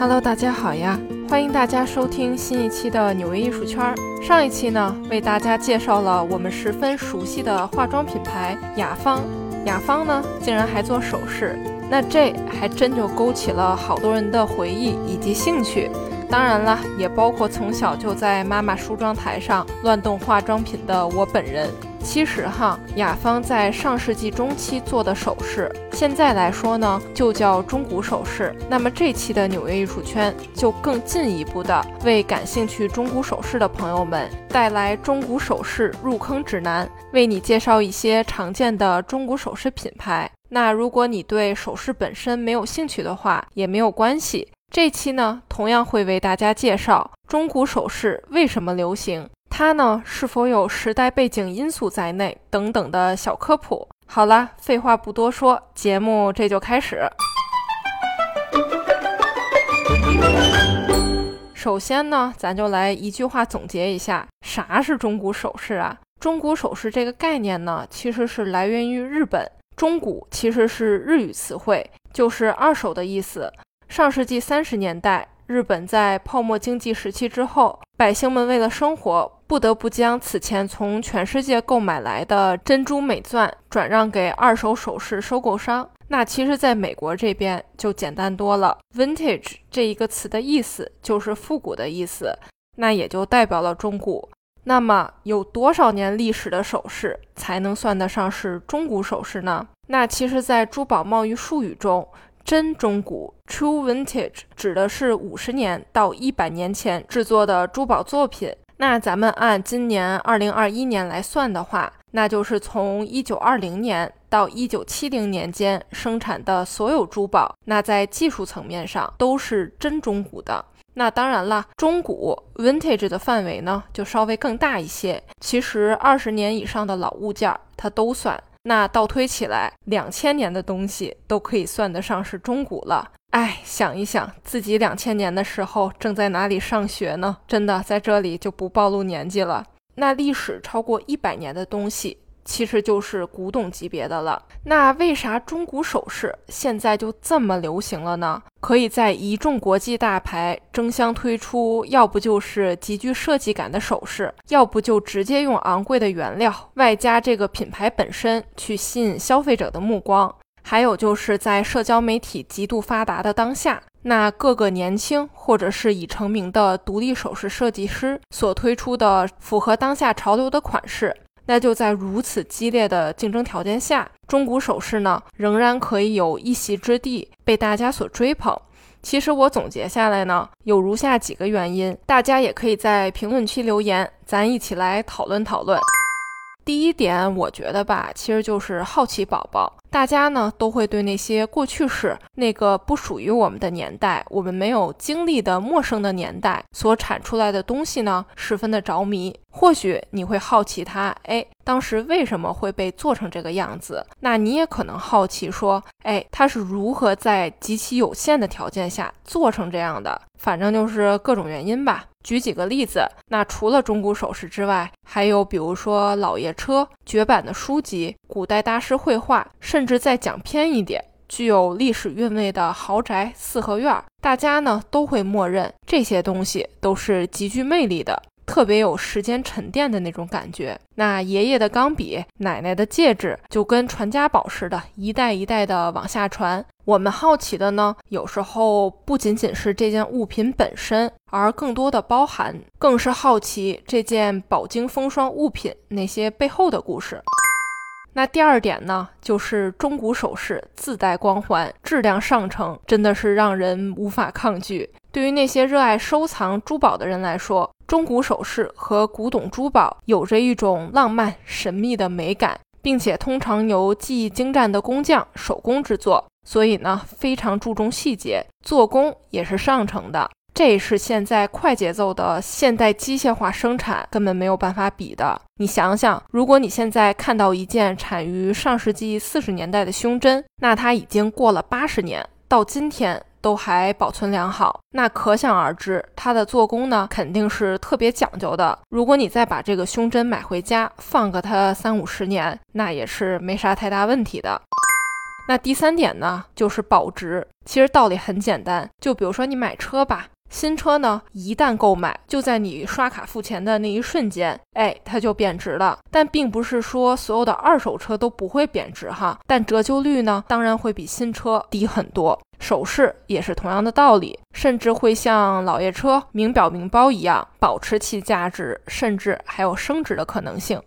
Hello， 大家好呀，欢迎大家收听新一期的纽约艺术圈。上一期呢，为大家介绍了我们十分熟悉的化妆品牌雅芳，雅芳呢竟然还做首饰，那这还真就勾起了好多人的回忆以及兴趣，当然了，也包括从小就在妈妈梳妆台上乱动化妆品的我本人。其实哈，雅芳在上世纪中期做的首饰，现在来说呢，就叫中古首饰。那么这期的纽约艺术圈就更进一步的为感兴趣中古首饰的朋友们带来中古首饰入坑指南，为你介绍一些常见的中古首饰品牌。那如果你对首饰本身没有兴趣的话，也没有关系。这期呢，同样会为大家介绍中古首饰为什么流行。它呢是否有时代背景因素在内等等的小科普。好了，废话不多说，节目这就开始。首先呢，咱就来一句话总结一下，啥是中古首饰啊？中古首饰这个概念呢，其实是来源于日本，中古其实是日语词汇，就是二手的意思。上世纪30年代，日本在泡沫经济时期之后，百姓们为了生活，不得不将此前从全世界购买来的珍珠美钻转让给二手首饰收购商。那其实在美国这边就简单多了， vintage 这一个词的意思就是复古的意思，那也就代表了中古。那么有多少年历史的首饰才能算得上是中古首饰呢？那其实在珠宝贸易术语中，真中古 True Vintage 指的是50年到100年前制作的珠宝作品。那咱们按今年2021年来算的话，那就是从1920年到1970年间生产的所有珠宝，那在技术层面上都是真中古的。那当然了，中古 Vintage 的范围呢就稍微更大一些，其实20年以上的老物件它都算，那倒推起来2000年的东西都可以算得上是中古了。哎，想一想自己2000年的时候正在哪里上学呢？真的在这里就不暴露年纪了。那历史超过100年的东西其实就是古董级别的了。那为啥中古首饰现在就这么流行了呢？可以在一众国际大牌争相推出，要不就是极具设计感的首饰，要不就直接用昂贵的原料外加这个品牌本身去吸引消费者的目光，还有就是在社交媒体极度发达的当下，那各个年轻或者是已成名的独立首饰设计师所推出的符合当下潮流的款式。那就在如此激烈的竞争条件下，中古首饰呢仍然可以有一席之地，被大家所追捧。其实我总结下来呢，有如下几个原因，大家也可以在评论区留言，咱一起来讨论讨论。第一点，我觉得吧，其实就是好奇宝宝。大家呢都会对那些过去式，那个不属于我们的年代，我们没有经历的陌生的年代所产出来的东西呢十分的着迷。或许你会好奇它，哎，当时为什么会被做成这个样子？那你也可能好奇说，哎，它是如何在极其有限的条件下做成这样的？反正就是各种原因吧。举几个例子，那除了中古首饰之外，还有比如说老爷车、绝版的书籍、古代大师绘画，甚至再讲偏一点，具有历史韵味的豪宅、四合院，大家呢都会默认这些东西都是极具魅力的，特别有时间沉淀的那种感觉。那爷爷的钢笔，奶奶的戒指，就跟传家宝似的，一代一代的往下传。我们好奇的呢，有时候不仅仅是这件物品本身，而更多的包含，更是好奇这件饱经风霜物品那些背后的故事。那第二点呢，就是中古首饰自带光环，质量上乘，真的是让人无法抗拒。对于那些热爱收藏珠宝的人来说，中古首饰和古董珠宝有着一种浪漫神秘的美感，并且通常由技艺精湛的工匠手工制作，所以呢非常注重细节，做工也是上乘的，这也是现在快节奏的现代机械化生产根本没有办法比的。你想想，如果你现在看到一件产于上世纪40年代的胸针，那它已经过了80年，到今天都还保存良好，那可想而知它的做工呢肯定是特别讲究的。如果你再把这个胸针买回家，放个它三五十年，那也是没啥太大问题的。那第三点呢，就是保值。其实道理很简单，就比如说你买车吧，新车呢一旦购买，就在你刷卡付钱的那一瞬间，它就贬值了。但并不是说所有的二手车都不会贬值哈，但折旧率呢当然会比新车低很多。首饰也是同样的道理，甚至会像老爷车、名表、名包一样保持其价值，甚至还有升值的可能性。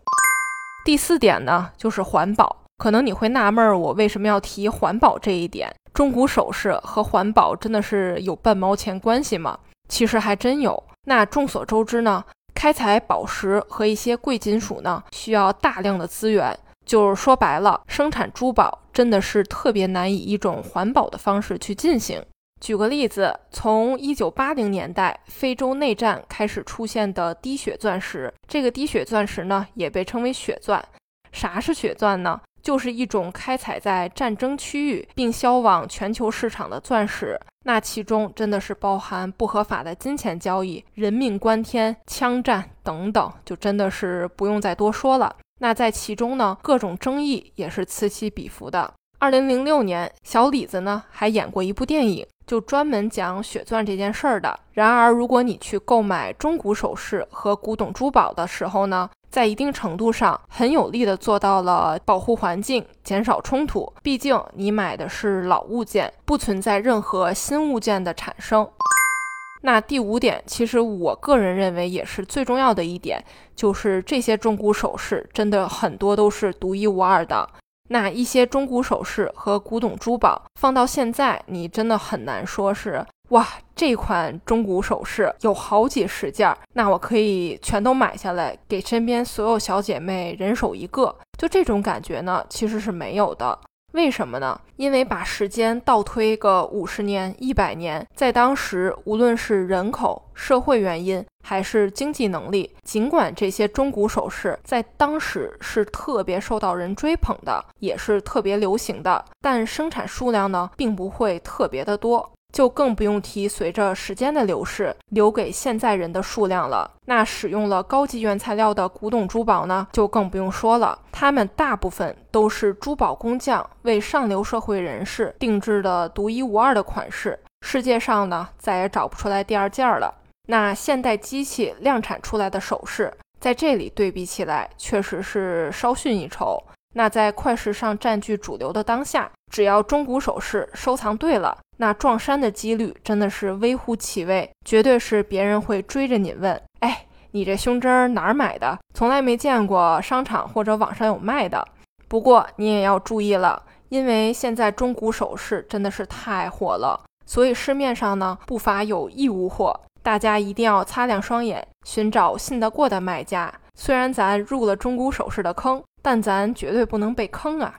第四点呢，就是环保。可能你会纳闷我为什么要提环保这一点，中古首饰和环保真的是有半毛钱关系吗？其实还真有。那众所周知呢，开采宝石和一些贵金属呢需要大量的资源，就是说白了，生产珠宝真的是特别难以一种环保的方式去进行。举个例子，从1980年代非洲内战开始出现的滴血钻石，这个滴血钻石呢也被称为血钻。啥是血钻呢？就是一种开采在战争区域并销往全球市场的钻石，那其中真的是包含不合法的金钱交易、人命关天、枪战等等，就真的是不用再多说了。那在其中呢，各种争议也是此起彼伏的。2006年，小李子呢还演过一部电影，就专门讲血钻这件事儿的。然而如果你去购买中古首饰和古董珠宝的时候呢，在一定程度上很有力地做到了保护环境、减少冲突，毕竟你买的是老物件，不存在任何新物件的产生。那第五点，其实我个人认为也是最重要的一点，就是这些中古首饰真的很多都是独一无二的。那一些中古首饰和古董珠宝放到现在，你真的很难说是哇，这款中古首饰有好几十件，那我可以全都买下来，给身边所有小姐妹人手一个，就这种感觉呢其实是没有的。为什么呢？因为把时间倒推个50年100年，在当时无论是人口、社会原因还是经济能力，尽管这些中古首饰在当时是特别受到人追捧的，也是特别流行的，但生产数量呢并不会特别的多，就更不用提随着时间的流逝留给现在人的数量了。那使用了高级原材料的古董珠宝呢就更不用说了，它们大部分都是珠宝工匠为上流社会人士定制的独一无二的款式，世界上呢再也找不出来第二件了。那现代机器量产出来的首饰在这里对比起来确实是稍逊一筹。那在快时尚占据主流的当下，只要中古首饰收藏对了，那撞衫的几率真的是微乎其微，绝对是别人会追着你问，你这胸针哪儿买的？从来没见过商场或者网上有卖的。不过你也要注意了，因为现在中古首饰真的是太火了，所以市面上呢不乏有义乌货，大家一定要擦亮双眼，寻找信得过的卖家。虽然咱入了中古首饰的坑，但咱绝对不能被坑啊。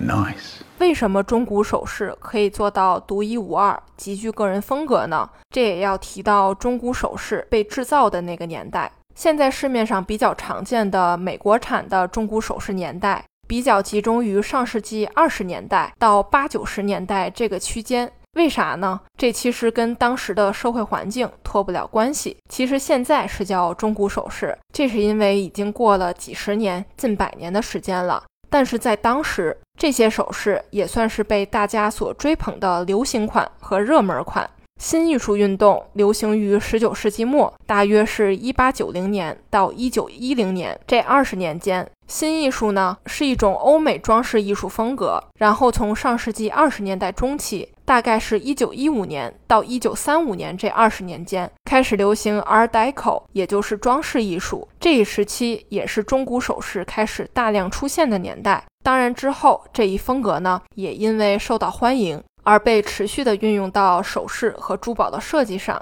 Nice。 为什么中古首饰可以做到独一无二，极具个人风格呢？这也要提到中古首饰被制造的那个年代。现在市面上比较常见的美国产的中古首饰年代，比较集中于上世纪20年代到80-90年代这个区间。为啥呢？这其实跟当时的社会环境脱不了关系。其实现在是叫中古首饰，这是因为已经过了几十年、近100年的时间了。但是在当时，这些首饰也算是被大家所追捧的流行款和热门款。新艺术运动流行于19世纪末，大约是1890年到1910年这20年间。新艺术呢是一种欧美装饰艺术风格，然后从上世纪20年代中期，大概是1915年到1935年这20年间开始流行 Art Deco， 也就是装饰艺术。这一时期也是中古首饰开始大量出现的年代。当然之后这一风格呢也因为受到欢迎而被持续的运用到首饰和珠宝的设计上。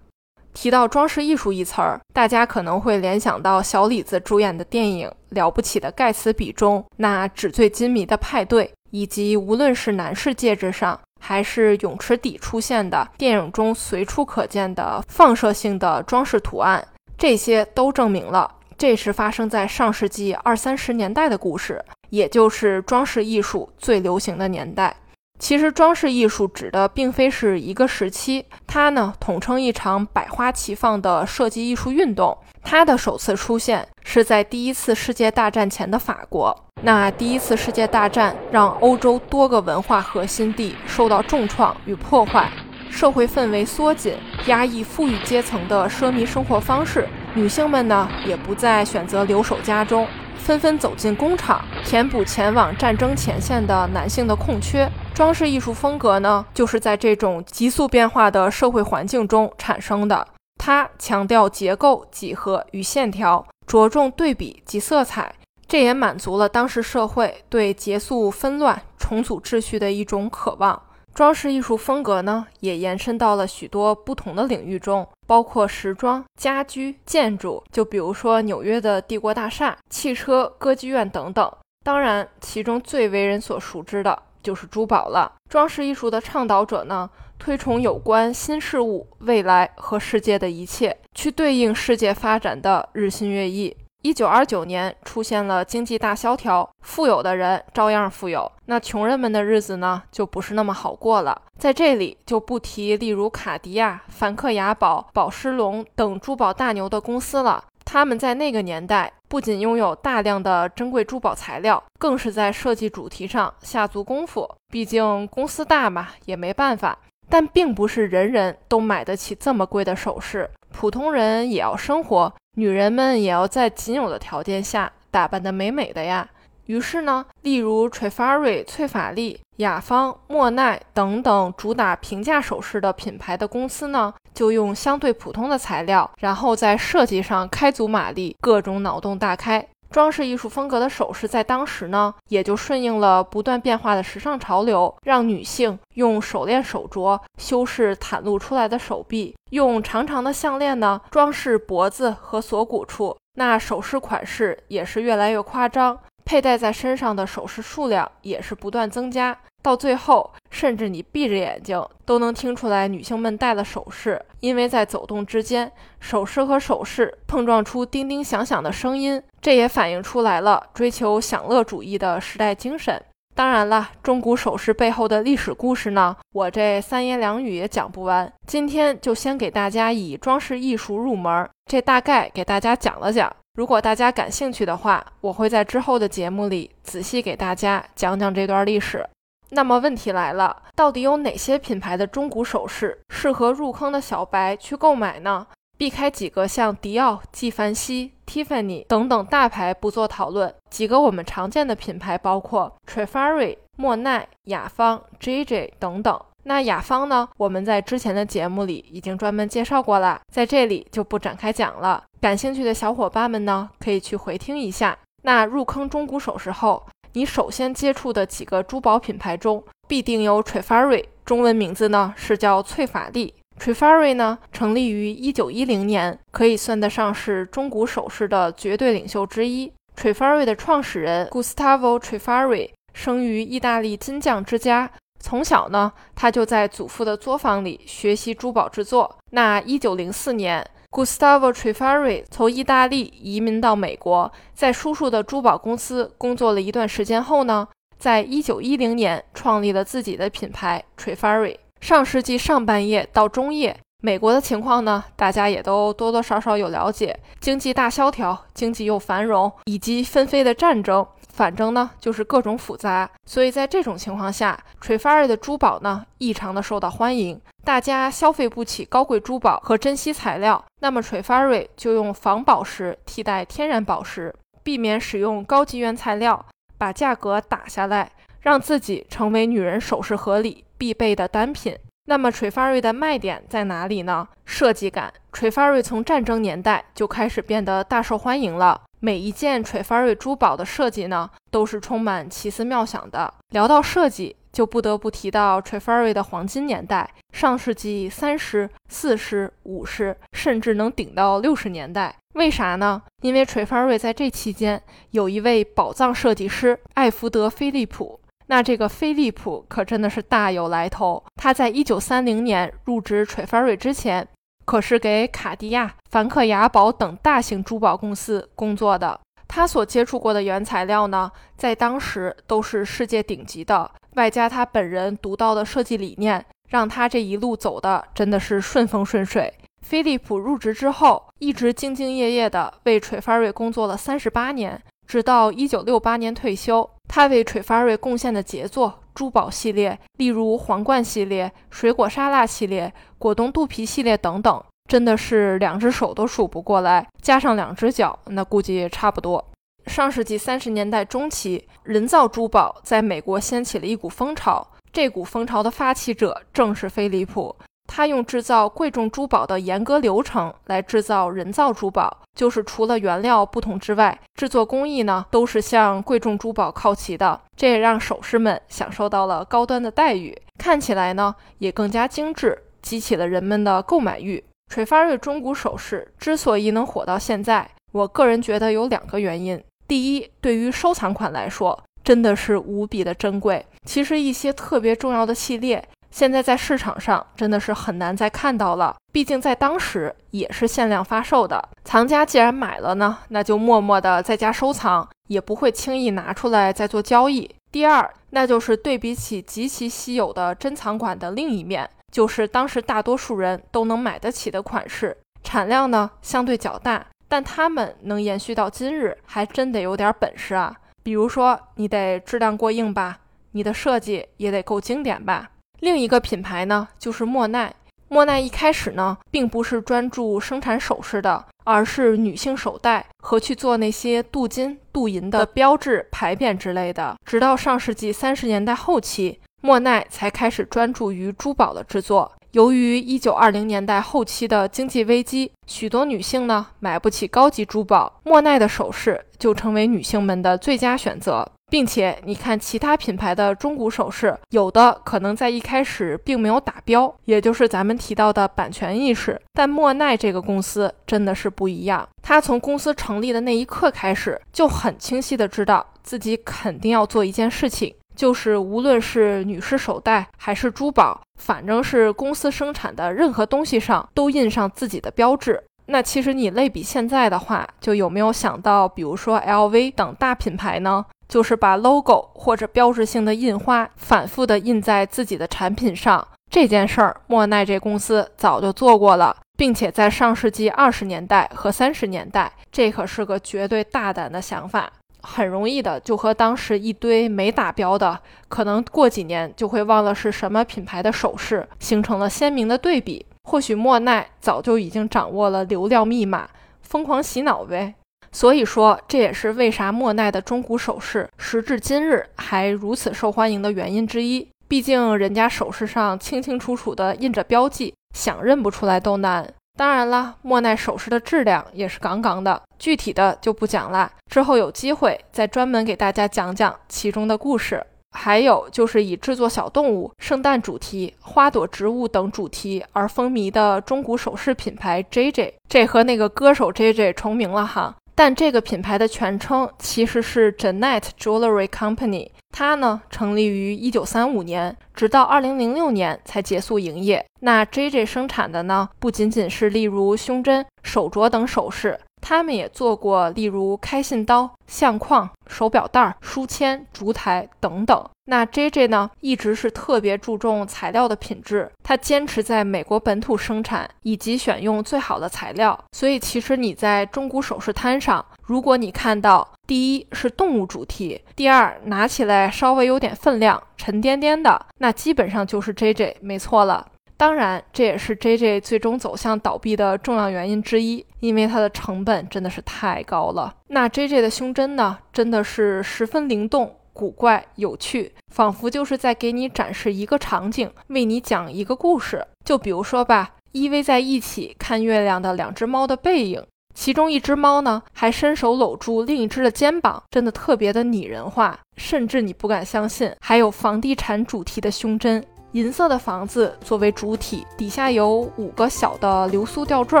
提到装饰艺术一词儿，大家可能会联想到小李子主演的电影《了不起的盖茨比》中那纸醉金迷的派对，以及无论是男士戒指上还是泳池底出现的电影中随处可见的放射性的装饰图案，这些都证明了这是发生在上世纪20-30年代的故事，也就是装饰艺术最流行的年代。其实装饰艺术指的并非是一个时期，它呢统称一场百花齐放的设计艺术运动。它的首次出现是在第一次世界大战前的法国。那第一次世界大战让欧洲多个文化核心地受到重创与破坏，社会氛围缩紧，压抑富裕阶层的奢靡生活方式，女性们呢也不再选择留守家中，纷纷走进工厂，填补前往战争前线的男性的空缺。装饰艺术风格呢，就是在这种急速变化的社会环境中产生的。它强调结构、几何与线条，着重对比及色彩，这也满足了当时社会对结束纷乱、重组秩序的一种渴望。装饰艺术风格呢，也延伸到了许多不同的领域中，包括时装、家居、建筑，就比如说纽约的帝国大厦、汽车、歌剧院等等。当然，其中最为人所熟知的就是珠宝了。装饰艺术的倡导者呢，推崇有关新事物、未来和世界的一切，去对应世界发展的日新月异。1929年出现了经济大萧条，富有的人照样富有，那穷人们的日子呢就不是那么好过了。在这里就不提例如卡地亚、梵克雅宝、宝诗龙等珠宝大牛的公司了，他们在那个年代不仅拥有大量的珍贵珠宝材料，更是在设计主题上下足功夫，毕竟公司大嘛，也没办法。但并不是人人都买得起这么贵的首饰，普通人也要生活，女人们也要在仅有的条件下打扮得美美的呀。于是呢，例如 Trifari、 翠法利、雅芳、莫奈等等主打平价首饰的品牌的公司呢，就用相对普通的材料，然后在设计上开足马力，各种脑洞大开。装饰艺术风格的首饰在当时呢，也就顺应了不断变化的时尚潮流，让女性用手链手镯修饰袒露出来的手臂，用长长的项链呢装饰脖子和锁骨处。那首饰款式也是越来越夸张，佩戴在身上的首饰数量也是不断增加，到最后甚至你闭着眼睛都能听出来女性们戴了首饰，因为在走动之间，首饰和首饰碰撞出叮叮响响的声音，这也反映出来了追求享乐主义的时代精神。当然了，中古首饰背后的历史故事呢，我这三言两语也讲不完，今天就先给大家以装饰艺术入门，这大概给大家讲了讲。如果大家感兴趣的话，我会在之后的节目里仔细给大家讲讲这段历史。那么问题来了，到底有哪些品牌的中古首饰适合入坑的小白去购买呢？避开几个像迪奥、纪梵希、Tiffany 等等大牌不做讨论，几个我们常见的品牌包括 Trifari、 莫奈、雅芳、JJ 等等。那雅芳呢，我们在之前的节目里已经专门介绍过了，在这里就不展开讲了，感兴趣的小伙伴们呢可以去回听一下。那入坑中古首饰后，你首先接触的几个珠宝品牌中，必定有 Trifari， 中文名字呢是叫翠法利。Trifari 呢成立于1910年，可以算得上是中古首饰的绝对领袖之一。Trifari 的创始人 Gustavo Trifari 生于意大利金匠之家，从小呢，他就在祖父的作坊里学习珠宝制作。那1904年 Gustavo Trifari 从意大利移民到美国，在叔叔的珠宝公司工作了一段时间后呢，在1910年创立了自己的品牌 Trifari。 上世纪上半叶到中叶，美国的情况呢，大家也都多多少少有了解，经济大萧条，经济又繁荣，以及纷飞的战争，反正呢就是各种复杂。所以在这种情况下， Trifari 的珠宝呢异常的受到欢迎，大家消费不起高贵珠宝和珍稀材料，那么 Trifari 就用仿宝石替代天然宝石，避免使用高级原材料，把价格打下来，让自己成为女人首饰盒里必备的单品。那么 Trifari 的卖点在哪里呢？设计感。 Trifari 从战争年代就开始变得大受欢迎了，每一件 Trifari 珠宝的设计呢，都是充满奇思妙想的。聊到设计，就不得不提到 Trifari 的黄金年代，上世纪30、40、50，甚至能顶到60年代。为啥呢？因为 Trifari 在这期间有一位宝藏设计师艾福德·菲利普。那这个菲利普可真的是大有来头，他在1930年入职 Trifari 之前，可是给卡地亚、梵克雅宝等大型珠宝公司工作的。他所接触过的原材料呢，在当时都是世界顶级的，外加他本人独到的设计理念，让他这一路走的真的是顺风顺水。菲利普入职之后，一直兢兢业业地为Trifari工作了38年，直到1968年退休。他为Trifari贡献的杰作珠宝系列，例如皇冠系列、水果沙拉系列、果冻肚皮系列等等，真的是两只手都数不过来，加上两只脚，那估计差不多。上世纪30年代中期，人造珠宝在美国掀起了一股风潮，这股风潮的发起者正是菲利普。他用制造贵重珠宝的严格流程来制造人造珠宝，就是除了原料不同之外，制作工艺呢都是向贵重珠宝靠齐的，这也让首饰们享受到了高端的待遇，看起来呢也更加精致，激起了人们的购买欲。Trifari中古首饰之所以能火到现在，我个人觉得有2个原因。第一，对于收藏款来说真的是无比的珍贵，其实一些特别重要的系列现在在市场上真的是很难再看到了，毕竟在当时也是限量发售的，藏家既然买了呢，那就默默的在家收藏，也不会轻易拿出来再做交易。第二，那就是对比起极其稀有的珍藏款的另一面，就是当时大多数人都能买得起的款式，产量呢相对较大，但他们能延续到今日还真得有点本事啊。比如说你得质量过硬吧，你的设计也得够经典吧。另一个品牌呢就是莫奈。莫奈一开始呢并不是专注生产首饰的，而是女性手袋和去做那些镀金镀银的标志牌匾之类的，直到上世纪30年代后期，莫奈才开始专注于珠宝的制作。由于1920年代后期的经济危机，许多女性呢买不起高级珠宝，莫奈的首饰就成为女性们的最佳选择。并且你看其他品牌的中古首饰，有的可能在一开始并没有打标，也就是咱们提到的版权意识，但莫奈这个公司真的是不一样，他从公司成立的那一刻开始，就很清晰地知道自己肯定要做一件事情，就是无论是女士手袋还是珠宝，反正是公司生产的任何东西上都印上自己的标志。那其实你类比现在的话，就有没有想到比如说 LV 等大品牌呢，就是把 logo 或者标志性的印花反复的印在自己的产品上，这件事儿莫奈这公司早就做过了，并且在上世纪20年代和30年代，这可是个绝对大胆的想法，很容易的就和当时一堆没打标的，可能过几年就会忘了是什么品牌的首饰，形成了鲜明的对比。或许莫奈早就已经掌握了流量密码，疯狂洗脑呗。所以说这也是为啥莫奈的中古首饰时至今日还如此受欢迎的原因之一，毕竟人家首饰上清清楚楚地印着标记，想认不出来都难。当然了，莫奈首饰的质量也是杠杠的，具体的就不讲了，之后有机会再专门给大家讲讲其中的故事。还有就是以制作小动物、圣诞主题、花朵植物等主题而风靡的中古首饰品牌 JJ， 这和那个歌手 JJ 重名了哈。但这个品牌的全称其实是 Jenette Jewelry Company， 它呢成立于1935年，直到2006年才结束营业。那 JJ 生产的呢不仅仅是例如胸针、手镯等首饰，他们也做过例如开信刀、相框、手表带、书签、烛台等等。那 JJ 呢一直是特别注重材料的品质，他坚持在美国本土生产以及选用最好的材料，所以其实你在中古首饰摊上，如果你看到第一是动物主题，第二拿起来稍微有点分量，沉甸甸的，那基本上就是 JJ 没错了。当然这也是 JJ 最终走向倒闭的重要原因之一，因为它的成本真的是太高了。那 JJ 的胸针呢真的是十分灵动、古怪、有趣，仿佛就是在给你展示一个场景，为你讲一个故事。就比如说吧，依偎在一起看月亮的两只猫的背影，其中一只猫呢还伸手搂住另一只的肩膀，真的特别的拟人化，甚至你不敢相信。还有房地产主题的胸针，银色的房子作为主体，底下有5个小的流苏吊坠，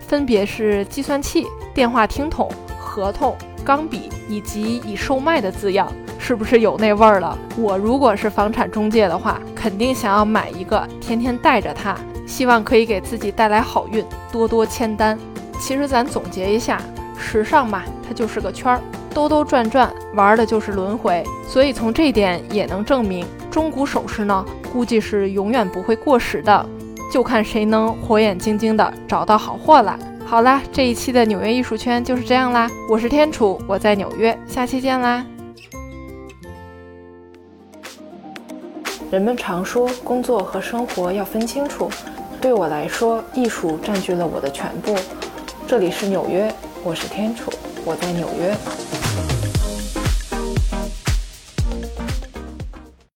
分别是计算器、电话听筒、合同、钢笔以及已售卖的字样，是不是有那味儿了？我如果是房产中介的话，肯定想要买一个，天天带着它，希望可以给自己带来好运，多多签单。其实咱总结一下，时尚嘛，它就是个圈儿。兜兜转转，玩的就是轮回。所以从这点也能证明，中古首饰呢，估计是永远不会过时的，就看谁能火眼金睛的找到好货了。好啦，这一期的纽约艺术圈就是这样啦，我是天楚，我在纽约，下期见啦。人们常说工作和生活要分清楚，对我来说，艺术占据了我的全部。这里是纽约，我是天楚，我在纽约。